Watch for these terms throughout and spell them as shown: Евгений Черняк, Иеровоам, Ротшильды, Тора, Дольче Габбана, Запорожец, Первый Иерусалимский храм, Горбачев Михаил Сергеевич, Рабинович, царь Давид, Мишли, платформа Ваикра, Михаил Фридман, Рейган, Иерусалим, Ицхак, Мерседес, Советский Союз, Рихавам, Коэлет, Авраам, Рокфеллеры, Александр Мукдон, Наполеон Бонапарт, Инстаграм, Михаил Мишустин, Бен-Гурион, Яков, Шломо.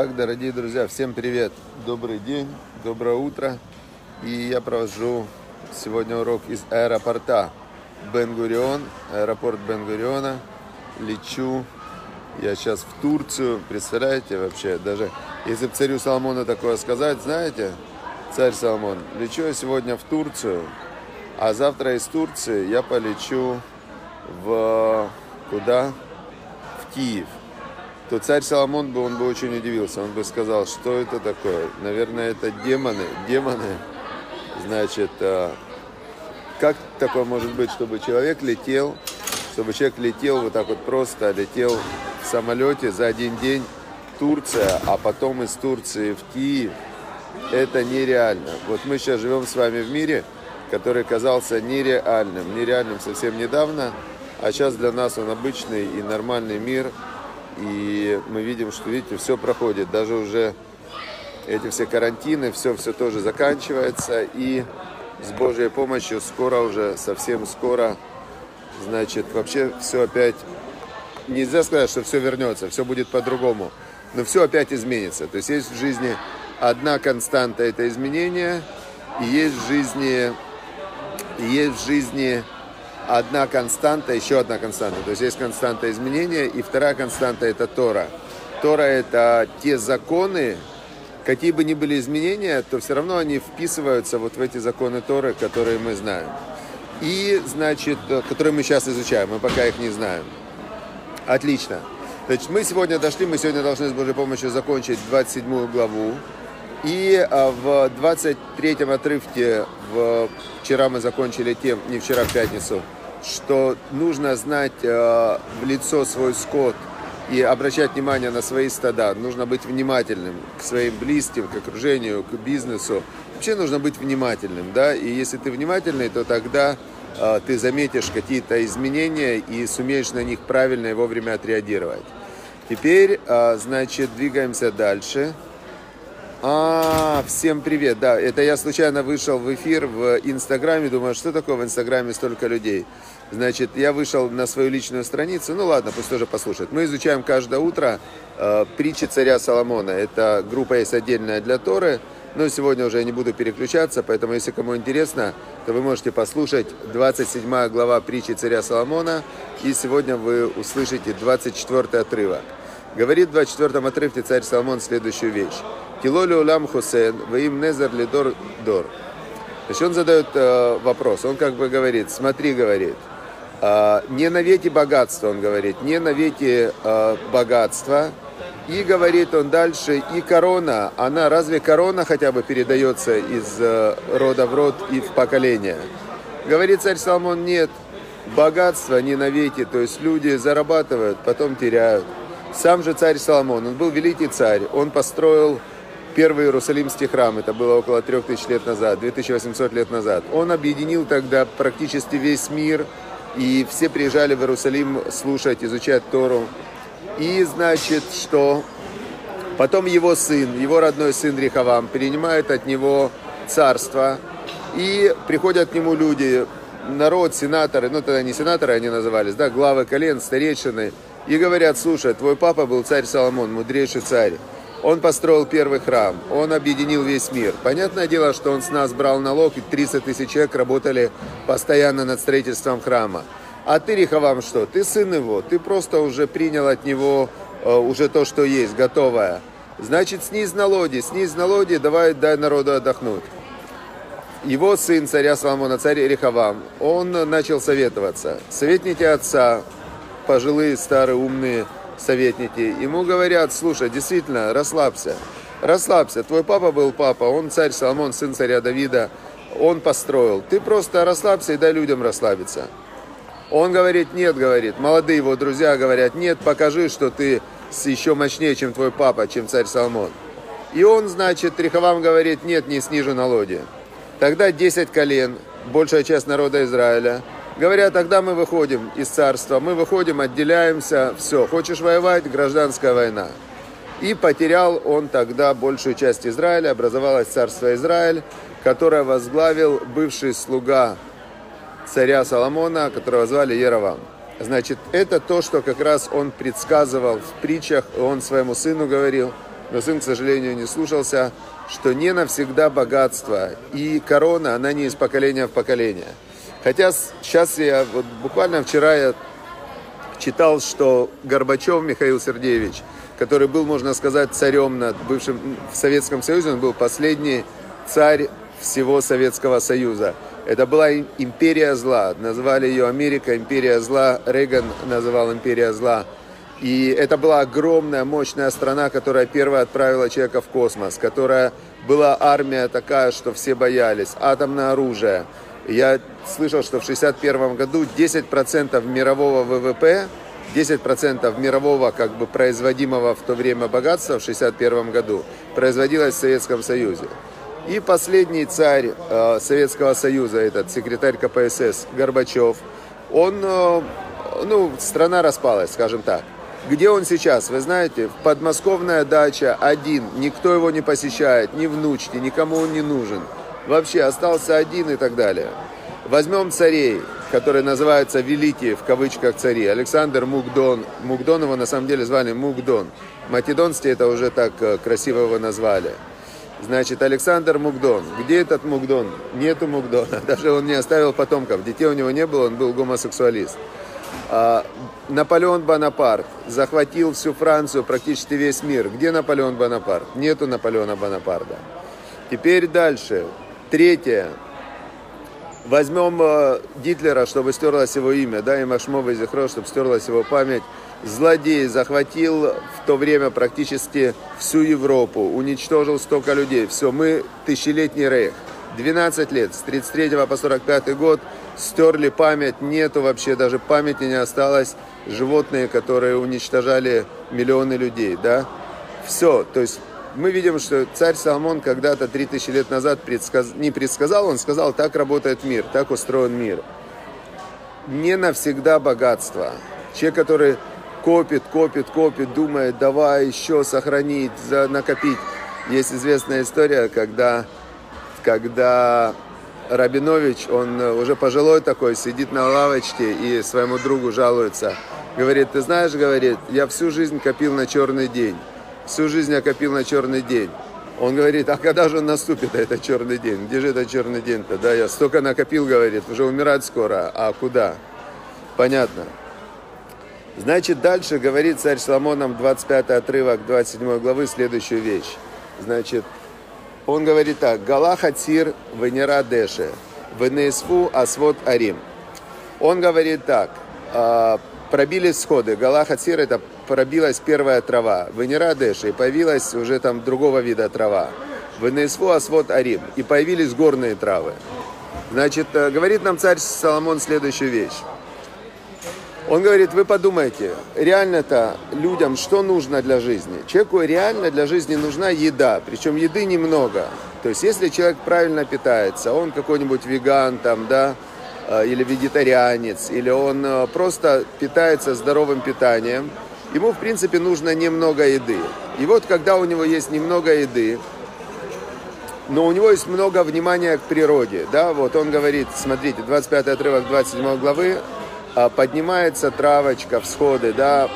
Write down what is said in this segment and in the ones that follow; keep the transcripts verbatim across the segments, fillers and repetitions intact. Так, дорогие друзья, всем привет! Добрый день, доброе утро! И я провожу сегодня урок из аэропорта Бен-Гурион, аэропорт Бен-Гуриона. Лечу я сейчас в Турцию, представляете, вообще, даже если бы царю Соломону такое сказать, знаете, царь Соломон, лечу я сегодня в Турцию, а завтра из Турции я полечу в... куда? В Киев. То царь Соломон бы, он бы очень удивился, он бы сказал, что это такое, наверное, это демоны, демоны, значит, как такое может быть, чтобы человек летел, чтобы человек летел вот так вот просто, летел в самолете за один день Турция, а потом из Турции в Киев, это нереально. Вот мы сейчас живем с вами в мире, который казался нереальным, нереальным совсем недавно, а сейчас для нас он обычный и нормальный мир. И мы видим, что, видите, все проходит, даже уже эти все карантины, все, все тоже заканчивается. И с Божьей помощью скоро уже, совсем скоро, значит, вообще все опять, нельзя сказать, что все вернется, все будет по-другому, но все опять изменится. То есть есть в жизни одна константа – это изменение, и есть в жизни, есть в жизни... одна константа, еще одна константа. То есть есть константа изменения, и вторая константа – это Тора. Тора – это те законы, какие бы ни были изменения, то все равно они вписываются вот в эти законы Торы, которые мы знаем. И, значит, которые мы сейчас изучаем, мы пока их не знаем. Отлично. Значит, мы сегодня дошли, мы сегодня должны с Божьей помощью закончить двадцать седьмую главу. И в двадцать третьем отрывке, в... вчера мы закончили тем, не вчера, в пятницу, что нужно знать э, в лицо свой скот и обращать внимание на свои стада. Нужно быть внимательным к своим близким, к окружению, к бизнесу. Вообще нужно быть внимательным, да, и если ты внимательный, то тогда э, ты заметишь какие-то изменения и сумеешь на них правильно и вовремя отреагировать. Теперь, э, значит, двигаемся дальше. А, всем привет, да, это я случайно вышел в эфир в Инстаграме, думаю, что такое в Инстаграме столько людей. Значит, я вышел на свою личную страницу, ну ладно, пусть тоже послушают. Мы изучаем каждое утро э, притчи царя Соломона, это группа есть отдельная для Торы, но сегодня уже я не буду переключаться, поэтому если кому интересно, то вы можете послушать двадцать седьмая глава притчи царя Соломона, и сегодня вы услышите двадцать четвёртый отрывок. Говорит в двадцать четвёртом отрывке царь Соломон следующую вещь. «Кило ли улам хусен, ваим незер ли дор дор». Значит, он задает э, вопрос, он как бы говорит, смотри, говорит, э, не навеки богатство, он говорит, не навеки э, богатство. И говорит он дальше, и корона, она, разве корона хотя бы передается из э, рода в род и в поколение? Говорит царь Соломон, нет, богатство не навеки, то есть люди зарабатывают, потом теряют. Сам же царь Соломон, он был великий царь, он построил Первый Иерусалимский храм, это было около трёх тысяч лет назад, две тысячи восемьсот лет назад. Он объединил тогда практически весь мир, и все приезжали в Иерусалим слушать, изучать Тору. И значит, что потом его сын, его родной сын Рихавам, принимает от него царство, и приходят к нему люди, народ, сенаторы, ну тогда не сенаторы они назывались, да, главы колен, старейшины. И говорят, слушай, твой папа был царь Соломон, мудрейший царь. Он построил первый храм, он объединил весь мир. Понятное дело, что он с нас брал налог, и тридцать тысяч человек работали постоянно над строительством храма. А ты, Рихавам, что? Ты сын его, ты просто уже принял от него э, уже то, что есть, готовое. Значит, снизь налоги, снизь налоги, давай, дай народу отдохнуть. Его сын царя Соломона, царь Рихавам, он начал советоваться. Советники отца... пожилые, старые, умные советники, ему говорят, слушай, действительно, расслабься, расслабься, твой папа был папа, он царь Соломон, сын царя Давида, он построил, ты просто расслабься и дай людям расслабиться. Он говорит, нет, говорит, молодые его друзья говорят, нет, покажи, что ты еще мощнее, чем твой папа, чем царь Соломон. И он, значит, Рихавам говорит, нет, не снижу налоги. Тогда десять колен, большая часть народа Израиля, говорят, тогда мы выходим из царства, мы выходим, отделяемся, все, хочешь воевать, гражданская война. И потерял он тогда большую часть Израиля, образовалось царство Израиль, которое возглавил бывший слуга царя Соломона, которого звали Иеровоам. Значит, это то, что как раз он предсказывал в притчах, он своему сыну говорил, но сын, к сожалению, не слушался, что не навсегда богатство и корона, она не из поколения в поколение. Хотя сейчас я, вот буквально вчера я читал, что Горбачев Михаил Сергеевич, который был, можно сказать, царем над бывшим в Советском Союзе, он был последний царь всего Советского Союза. Это была империя зла, назвали ее Америка, империя зла, Рейган называл империя зла. И это была огромная, мощная страна, которая первая отправила человека в космос, которая была армия такая, что все боялись, атомное оружие. Я слышал, что в шестьдесят первом году десять процентов мирового ВВП, десять процентов мирового как бы производимого в то время богатства в шестьдесят первом году производилось в Советском Союзе. И последний царь э, Советского Союза, этот секретарь ка пэ эс эс Горбачев, он, э, ну, страна распалась, скажем так. Где он сейчас? Вы знаете, подмосковная дача, один, никто его не посещает, ни внучки, никому он не нужен. Вообще остался один и так далее. Возьмем царей, которые называются «великие» в кавычках цари. Александр Мукдон. Мукдон его на самом деле звали Мукдон. Македонские это уже так красиво его назвали. Значит, Александр Мукдон. Где этот Мукдон? Нету Мукдона. Даже он не оставил потомков. Детей у него не было, он был гомосексуалист. Наполеон Бонапарт захватил всю Францию, практически весь мир. Где Наполеон Бонапарт? Нету Наполеона Бонапарта. Теперь дальше. Третье. Возьмем э, Гитлера, чтобы стерлось его имя, да, и Машмова Зихро, чтобы стерлась его память. Злодей захватил в то время практически всю Европу, уничтожил столько людей. Все, мы тысячелетний рейх. двенадцать лет, с тридцать третьего по сорок пятый год стерли память, нету вообще, даже памяти не осталось. Животные, которые уничтожали миллионы людей, да. Все, то есть... Мы видим, что царь Соломон когда-то три тысячи лет назад предсказ... не предсказал, он сказал, так работает мир, так устроен мир. Не навсегда богатство. Человек, который копит, копит, копит, думает, давай еще сохранить, накопить. Есть известная история, когда, когда Рабинович, он уже пожилой такой, сидит на лавочке и своему другу жалуется. Говорит, ты знаешь, говорит, я всю жизнь копил на черный день. Всю жизнь я копил на черный день. Он говорит, а когда же он наступит, этот черный день? Где же этот черный день-то? Да, я столько накопил, говорит, уже умирать скоро. А куда? Понятно. Значит, дальше говорит царь Соломоном, двадцать пятый отрывок двадцать седьмой главы, следующую вещь. Значит, он говорит так. Галаха цир венера деше, венесфу асвот арим. Он говорит так. Пробились сходы. Галаха цир это пробилась первая трава. Венера деши, и появилась уже там другого вида трава. Венесфу асвот арим. И появились горные травы. Значит, говорит нам царь Соломон следующую вещь. Он говорит, вы подумайте, реально-то людям что нужно для жизни? Человеку реально для жизни нужна еда, причем еды немного. То есть, если человек правильно питается, он какой-нибудь веган там, да, или вегетарианец, или он просто питается здоровым питанием, ему, в принципе, нужно немного еды. И вот, когда у него есть немного еды, но у него есть много внимания к природе, да, вот он говорит, смотрите, двадцать пятый отрывок двадцать седьмой главы, поднимается травочка, всходы, да,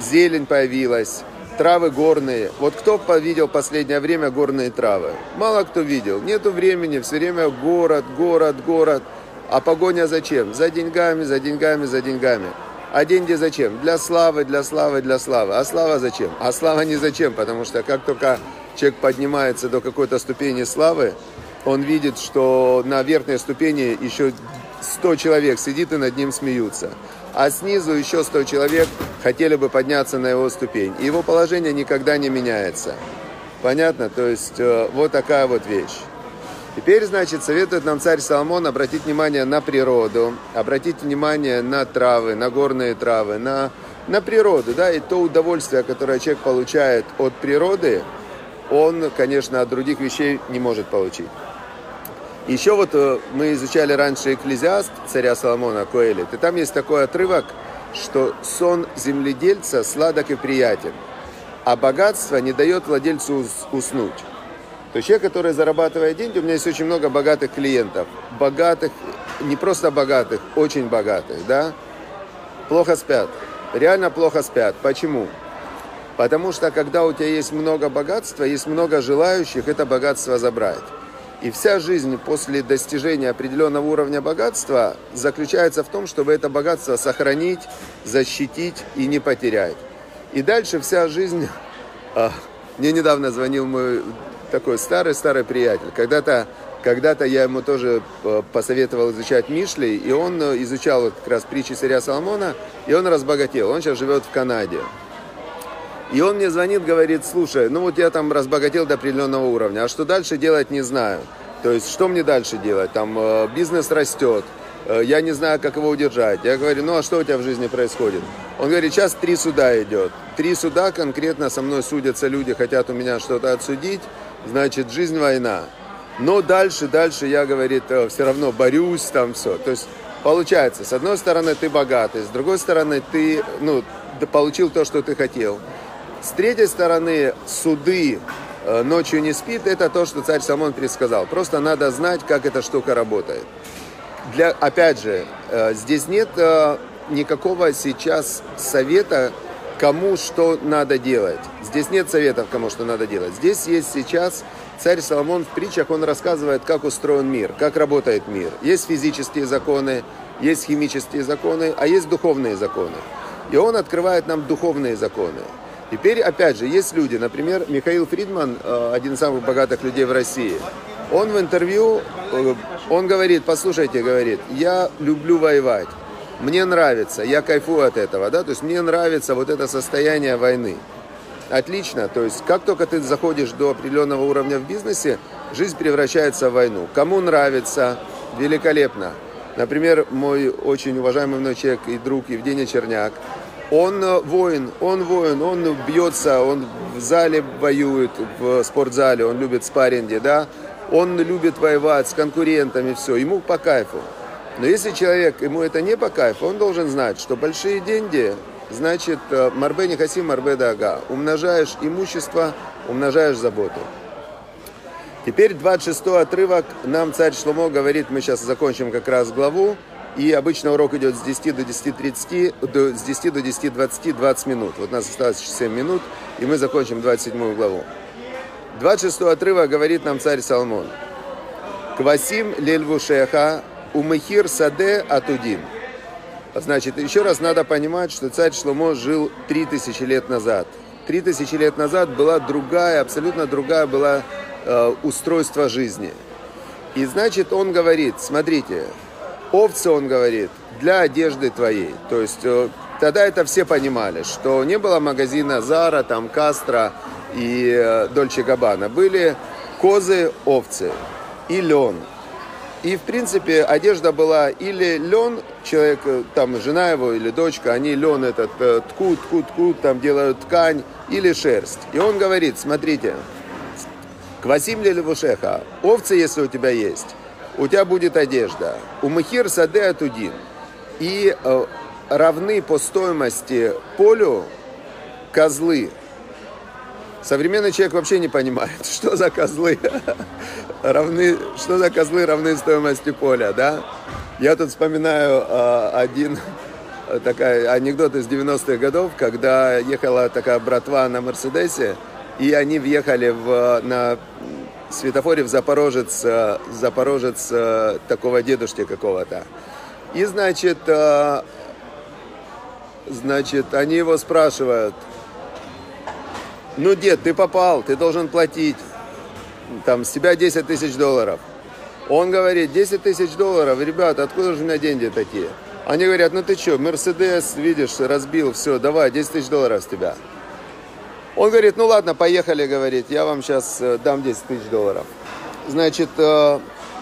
зелень появилась, травы горные. Вот кто видел в последнее время горные травы? Мало кто видел, нету времени, все время город, город, город. А погоня зачем? За деньгами, за деньгами, за деньгами. А деньги зачем? Для славы, для славы, для славы. А слава зачем? А слава не зачем, потому что как только человек поднимается до какой-то ступени славы, он видит, что на верхней ступени еще сто человек сидит и над ним смеются. А снизу еще сто человек хотели бы подняться на его ступень. И его положение никогда не меняется. Понятно? То есть вот такая вот вещь. Теперь, значит, советует нам царь Соломон обратить внимание на природу, обратить внимание на травы, на горные травы, на, на природу, да, и то удовольствие, которое человек получает от природы, он, конечно, от других вещей не может получить. Еще вот мы изучали раньше Экклезиаст царя Соломона, Коэлет, и там есть такой отрывок, что сон земледельца сладок и приятен, а богатство не дает владельцу уснуть. То есть человек, который зарабатывает деньги, у меня есть очень много богатых клиентов. Богатых, не просто богатых, очень богатых, да? Плохо спят. Реально плохо спят. Почему? Потому что, когда у тебя есть много богатства, есть много желающих это богатство забрать. И вся жизнь после достижения определенного уровня богатства заключается в том, чтобы это богатство сохранить, защитить и не потерять. И дальше вся жизнь... Мне недавно звонил мой такой старый-старый приятель. Когда-то когда-то я ему тоже посоветовал изучать Мишли, и он изучал вот как раз притчи царя Соломона, и он разбогател. Он сейчас живет в Канаде. И он мне звонит, говорит: слушай, ну вот я там разбогател до определенного уровня, а что дальше делать, не знаю. То есть, что мне дальше делать? Там э, бизнес растет, э, я не знаю, как его удержать. Я говорю: ну а что у тебя в жизни происходит? Он говорит: сейчас три суда идет. Три суда конкретно со мной судятся люди, хотят у меня что-то отсудить, значит, жизнь война. Но дальше, дальше я, говорит, э, все равно борюсь, там все. То есть, получается, с одной стороны ты богатый, с другой стороны ты, ну, получил то, что ты хотел. С третьей стороны, суды ночью не спит, это то, что царь Соломон предсказал. Просто надо знать, как эта штука работает. Для, опять же, здесь нет никакого сейчас совета, кому что надо делать. Здесь нет советов, кому что надо делать. Здесь есть сейчас царь Соломон в притчах, он рассказывает, как устроен мир, как работает мир. Есть физические законы, есть химические законы, а есть духовные законы. И он открывает нам духовные законы. Теперь, опять же, есть люди, например, Михаил Фридман, один из самых богатых людей в России, он в интервью, он говорит: послушайте, говорит, я люблю воевать, мне нравится, я кайфую от этого, да, то есть мне нравится вот это состояние войны. Отлично, то есть как только ты заходишь до определенного уровня в бизнесе, жизнь превращается в войну. Кому нравится, великолепно. Например, мой очень уважаемый мной человек и друг Евгений Черняк, Он воин, он воин, он бьется, он в зале воюет, в спортзале, он любит спарринги, да, он любит воевать с конкурентами, все, ему по кайфу. Но если человек, ему это не по кайфу, он должен знать, что большие деньги, значит, марбе не хаси, марбе дага, умножаешь имущество, умножаешь заботу. Теперь двадцать шестой отрывок, нам царь Шломо говорит, мы сейчас закончим как раз главу, и обычно урок идет с десяти до десяти тридцати, с десяти до десяти двадцати, двадцать минут. Вот у нас осталось семь минут, и мы закончим двадцать седьмую главу. двадцать шестой отрывок говорит нам царь Соломон. «Квасим лельвушеха умыхир саде атудим». Значит, еще раз надо понимать, что царь Шломо жил три тысячи лет назад. три тысячи лет назад была другая, абсолютно другая была э, устройство жизни. И значит, он говорит, смотрите... Овцы, он говорит, для одежды твоей. То есть тогда это все понимали, что не было магазина Зара, там Кастро и Дольче Габбана. Были козы, овцы и лен. И в принципе одежда была или лен, человек, там жена его или дочка, они лен этот ткут, ткут, ткут, там делают ткань или шерсть. И он говорит, смотрите, квасим ли левушеха, овцы, если у тебя есть, у тебя будет одежда. Умыхир саде атудин. И э, равны по стоимости полю козлы. Современный человек вообще не понимает, что за козлы равны, что за козлы равны стоимости поля, да? Я тут вспоминаю э, один э, такой анекдот из девяностых годов, когда ехала такая братва на Мерседесе, и они въехали в, на... светофоре в Запорожец, Запорожец такого дедушки какого-то. И, значит, значит, они его спрашивают: ну, дед, ты попал, ты должен платить, там, с тебя десять тысяч долларов. Он говорит: десять тысяч долларов, ребята, откуда же у меня деньги такие? Они говорят: ну ты что, Мерседес, видишь, разбил, все, давай, десять тысяч долларов с тебя. Он говорит: ну ладно, поехали, говорит, я вам сейчас дам десять тысяч долларов. Значит,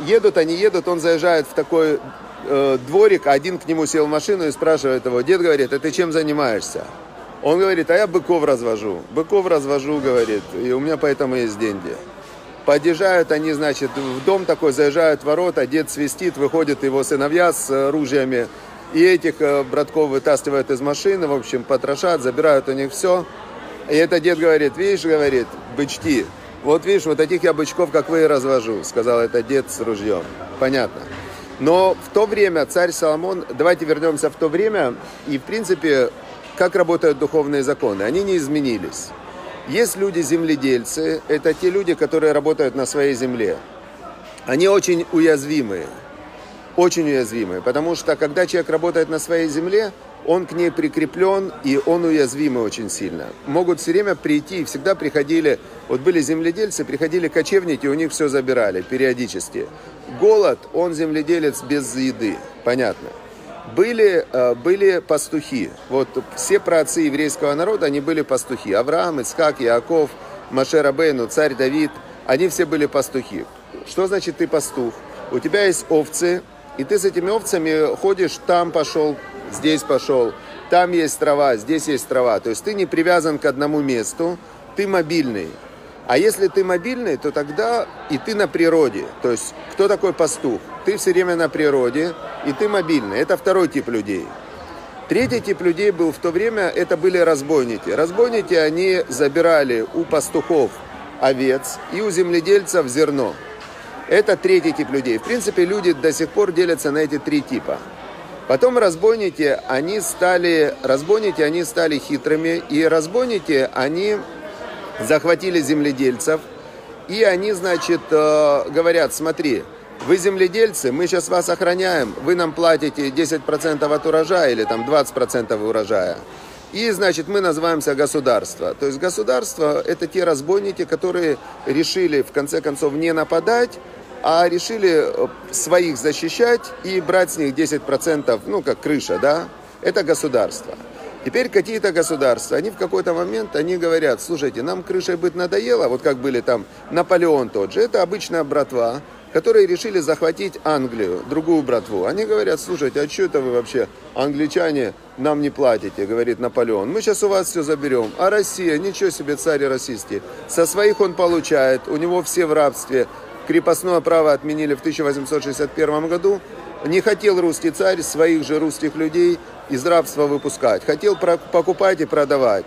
едут они, едут, он заезжает в такой дворик, один к нему сел в машину и спрашивает его: дед, говорит, а ты чем занимаешься? Он говорит: а я быков развожу, быков развожу, говорит, и у меня поэтому есть деньги. Подъезжают они, значит, в дом такой, заезжают в ворота, дед свистит, выходят его сыновья с ружьями, и этих братков вытаскивают из машины, в общем, потрошат, забирают у них все. И этот дед говорит: видишь, говорит, бычки, вот видишь, вот таких я бычков, как вы, и развожу, сказал этот дед с ружьем. Понятно. Но в то время царь Соломон, давайте вернемся в то время, и в принципе как работают духовные законы, они не изменились. Есть люди-земледельцы, это те люди, которые работают на своей земле. Они очень уязвимые, очень уязвимые, потому что когда человек работает на своей земле, он к ней прикреплен, и он уязвимый очень сильно. Могут все время прийти, всегда приходили, вот были земледельцы, приходили кочевники, у них все забирали периодически. Голод, он земледелец без еды, понятно. Были, были пастухи, вот все праотцы еврейского народа, они были пастухи. Авраам, Ицхак, Яков, Моше Рабейну, царь Давид, они все были пастухи. Что значит ты пастух? У тебя есть овцы, и ты с этими овцами ходишь, там пошел, здесь пошел, там есть трава, здесь есть трава. То есть ты не привязан к одному месту, ты мобильный. А если ты мобильный, то тогда и ты на природе. То есть кто такой пастух? Ты все время на природе, и ты мобильный. Это второй тип людей. Третий тип людей был в то время, это были разбойники. Разбойники, они забирали у пастухов овец и у земледельцев зерно. Это третий тип людей. В принципе, люди до сих пор делятся на эти три типа. Потом разбойники, они стали, разбойники, они стали хитрыми, и разбойники, они захватили земледельцев, и они, значит, говорят, смотри, вы земледельцы, мы сейчас вас охраняем, вы нам платите десять процентов от урожая или там двадцать процентов урожая. И, значит, мы называемся государство. То есть государство – это те разбойники, которые решили, в конце концов, не нападать, а решили своих защищать и брать с них десять процентов, ну, как крыша, да? Это государство. Теперь какие-то государства, они в какой-то момент, они говорят, слушайте, нам крышей быть надоело, вот как были там Наполеон тот же, это обычная братва, которые решили захватить Англию, другую братву. Они говорят, слушайте, а что это вы вообще, англичане, нам не платите, говорит Наполеон. Мы сейчас у вас все заберем. А Россия, ничего себе, царь российский. Со своих он получает, у него все в рабстве. Крепостное право отменили в тысяча восемьсот шестьдесят первом году. Не хотел русский царь своих же русских людей из рабства выпускать. Хотел покупать и продавать.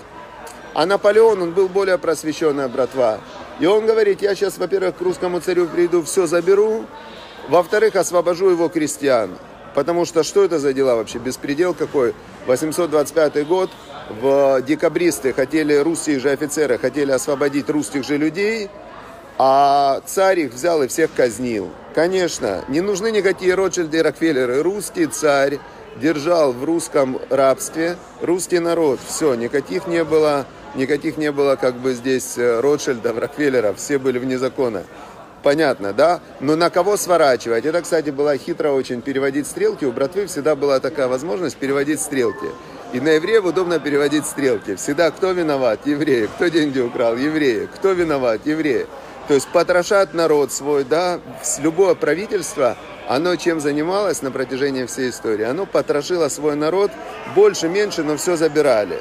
А Наполеон, он был более просвещенная братва. И он говорит, я сейчас, во-первых, к русскому царю приду, все заберу, во-вторых, освобожу его крестьян. Потому что что это за дела вообще? Беспредел какой? восемьсот двадцать пятый год, в декабристы хотели, русские же офицеры хотели освободить русских же людей, а царь их взял и всех казнил. Конечно, не нужны никакие Ротшильды и Рокфеллеры. Русский царь держал в русском рабстве русский народ. Все, никаких не было... Никаких не было как бы здесь Ротшильдов, Рокфеллеров, все были вне закона. Понятно, да? Но на кого сворачивать? Это, кстати, было хитро очень переводить стрелки. У братвы всегда была такая возможность переводить стрелки. И на евреев удобно переводить стрелки. Всегда кто виноват? Евреи. Кто деньги украл? Евреи. Кто виноват? Евреи. То есть потрошат народ свой, да? Любое правительство, оно чем занималось на протяжении всей истории? Оно потрошило свой народ, больше-меньше, но все забирали.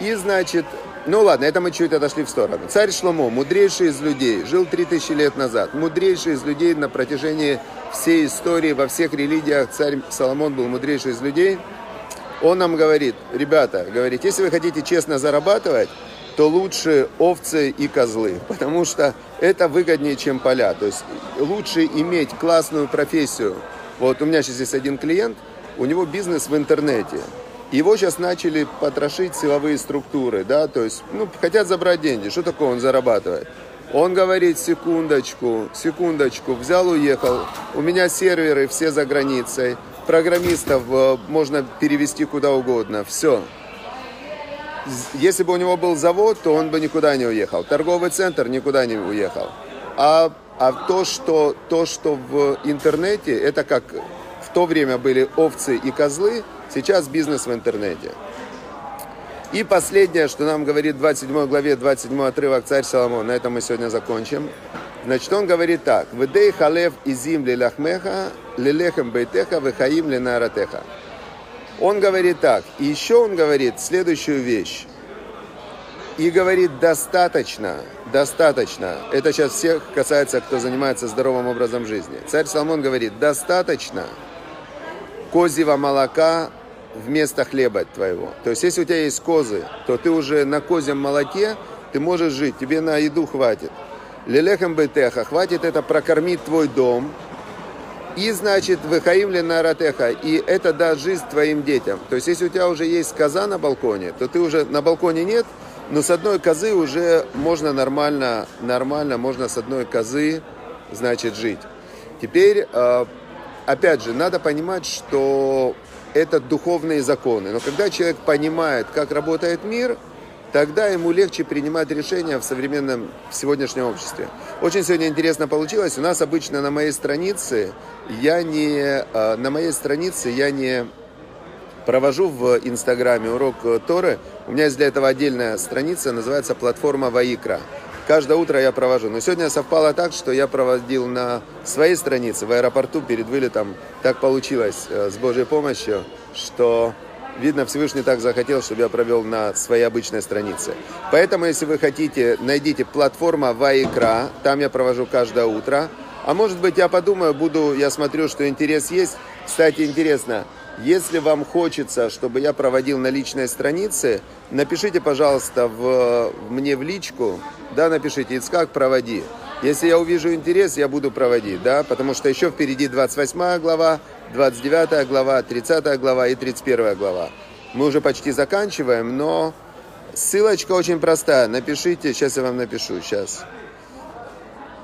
И, значит, ну ладно, это мы чуть отошли в сторону. Царь Шломо, мудрейший из людей, жил три тысячи лет назад. Мудрейший из людей на протяжении всей истории, во всех религиях. Царь Соломон был мудрейший из людей. Он нам говорит, ребята, говорит, если вы хотите честно зарабатывать, то лучше овцы и козлы, потому что это выгоднее, чем поля. То есть лучше иметь классную профессию. Вот у меня сейчас есть один клиент, у него бизнес в интернете. Его сейчас начали потрошить силовые структуры, да, то есть, ну, хотят забрать деньги, что такое он зарабатывает? Он говорит, секундочку, секундочку, взял, уехал, у меня серверы все за границей, программистов э, можно перевести куда угодно, все. Если бы у него был завод, то он бы никуда не уехал, торговый центр никуда не уехал. А, а то, что, то, что в интернете, это как в то время были овцы и козлы, сейчас бизнес в интернете. И последнее, что нам говорит в двадцать седьмой главе, двадцать седьмой отрывок царь Соломон. На этом мы сегодня закончим. Значит, он говорит так. «Вдей халев изим лилахмеха, лилехем бейтеха, вехаим линаратеха». Он говорит так. И еще он говорит следующую вещь. И говорит «достаточно, достаточно». Это сейчас всех касается, кто занимается здоровым образом жизни. Царь Соломон говорит «достаточно». Козьего молока вместо хлеба твоего. То есть, если у тебя есть козы, то ты уже на козьем молоке, ты можешь жить, тебе на еду хватит. Лелехем бейтеха, хватит это прокормить твой дом. И, значит, «Вехаим ле наратеха», и это даст жизнь твоим детям. То есть, если у тебя уже есть коза на балконе, то ты уже на балконе нет, но с одной козы уже можно нормально, нормально можно с одной козы, значит, жить. Теперь, опять же, надо понимать, что это духовные законы. Но когда человек понимает, как работает мир, тогда ему легче принимать решения в современном, в сегодняшнем обществе. Очень сегодня интересно получилось. У нас обычно на моей странице я не, на моей странице я не провожу в Инстаграме урок Торы. У меня есть для этого отдельная страница, называется «Платформа Ваикра». Каждое утро я провожу. Но сегодня совпало так, что я проводил на своей странице в аэропорту перед вылетом. Так получилось с Божьей помощью, что... Видно, Всевышний так захотел, чтобы я провел на своей обычной странице. Поэтому, если вы хотите, найдите платформа Ваикра. Там я провожу каждое утро. А может быть, я подумаю, буду, я смотрю, что интерес есть. Кстати, интересно, если вам хочется, чтобы я проводил на личной странице, напишите, пожалуйста, в, мне в личку. Да, напишите, Ицхак, проводи. Если я увижу интерес, я буду проводить, да, потому что еще впереди двадцать восьмая глава, двадцать девятая глава, тридцатая глава и тридцать первая глава. Мы уже почти заканчиваем, но ссылочка очень простая. Напишите, сейчас я вам напишу, сейчас.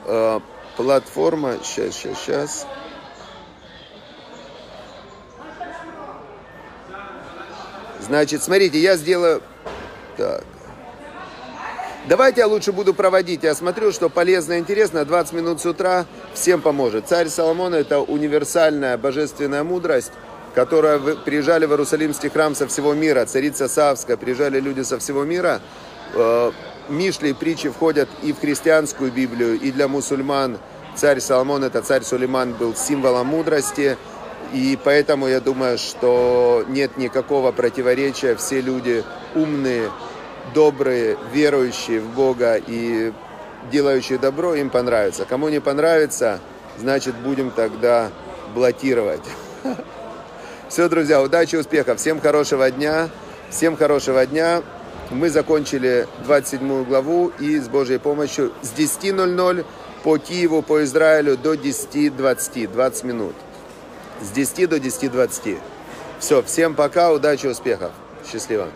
Э, платформа, сейчас, сейчас, сейчас. Значит, смотрите, я сделаю... Так. Давайте я лучше буду проводить. Я смотрю, что полезно и интересно. двадцать минут с утра всем поможет. Царь Соломон – это универсальная божественная мудрость, которая приезжали в Иерусалимский храм со всего мира. Царица Савская, приезжали люди со всего мира. Мишли и притчи входят и в христианскую Библию, и для мусульман. Царь Соломон – это царь Сулейман, был символом мудрости. И поэтому я думаю, что нет никакого противоречия. Все люди умные, добрые, верующие в Бога и делающие добро, им понравится. Кому не понравится, значит, будем тогда блокировать. Все, друзья, удачи, успехов. Всем хорошего дня. Всем хорошего дня. Мы закончили двадцать седьмую главу и с Божьей помощью с десяти ноль-ноль по Киеву, по Израилю до десяти двадцати, двадцать минут. С десяти до десяти двадцати. Все, всем пока, удачи, успехов. Счастливо.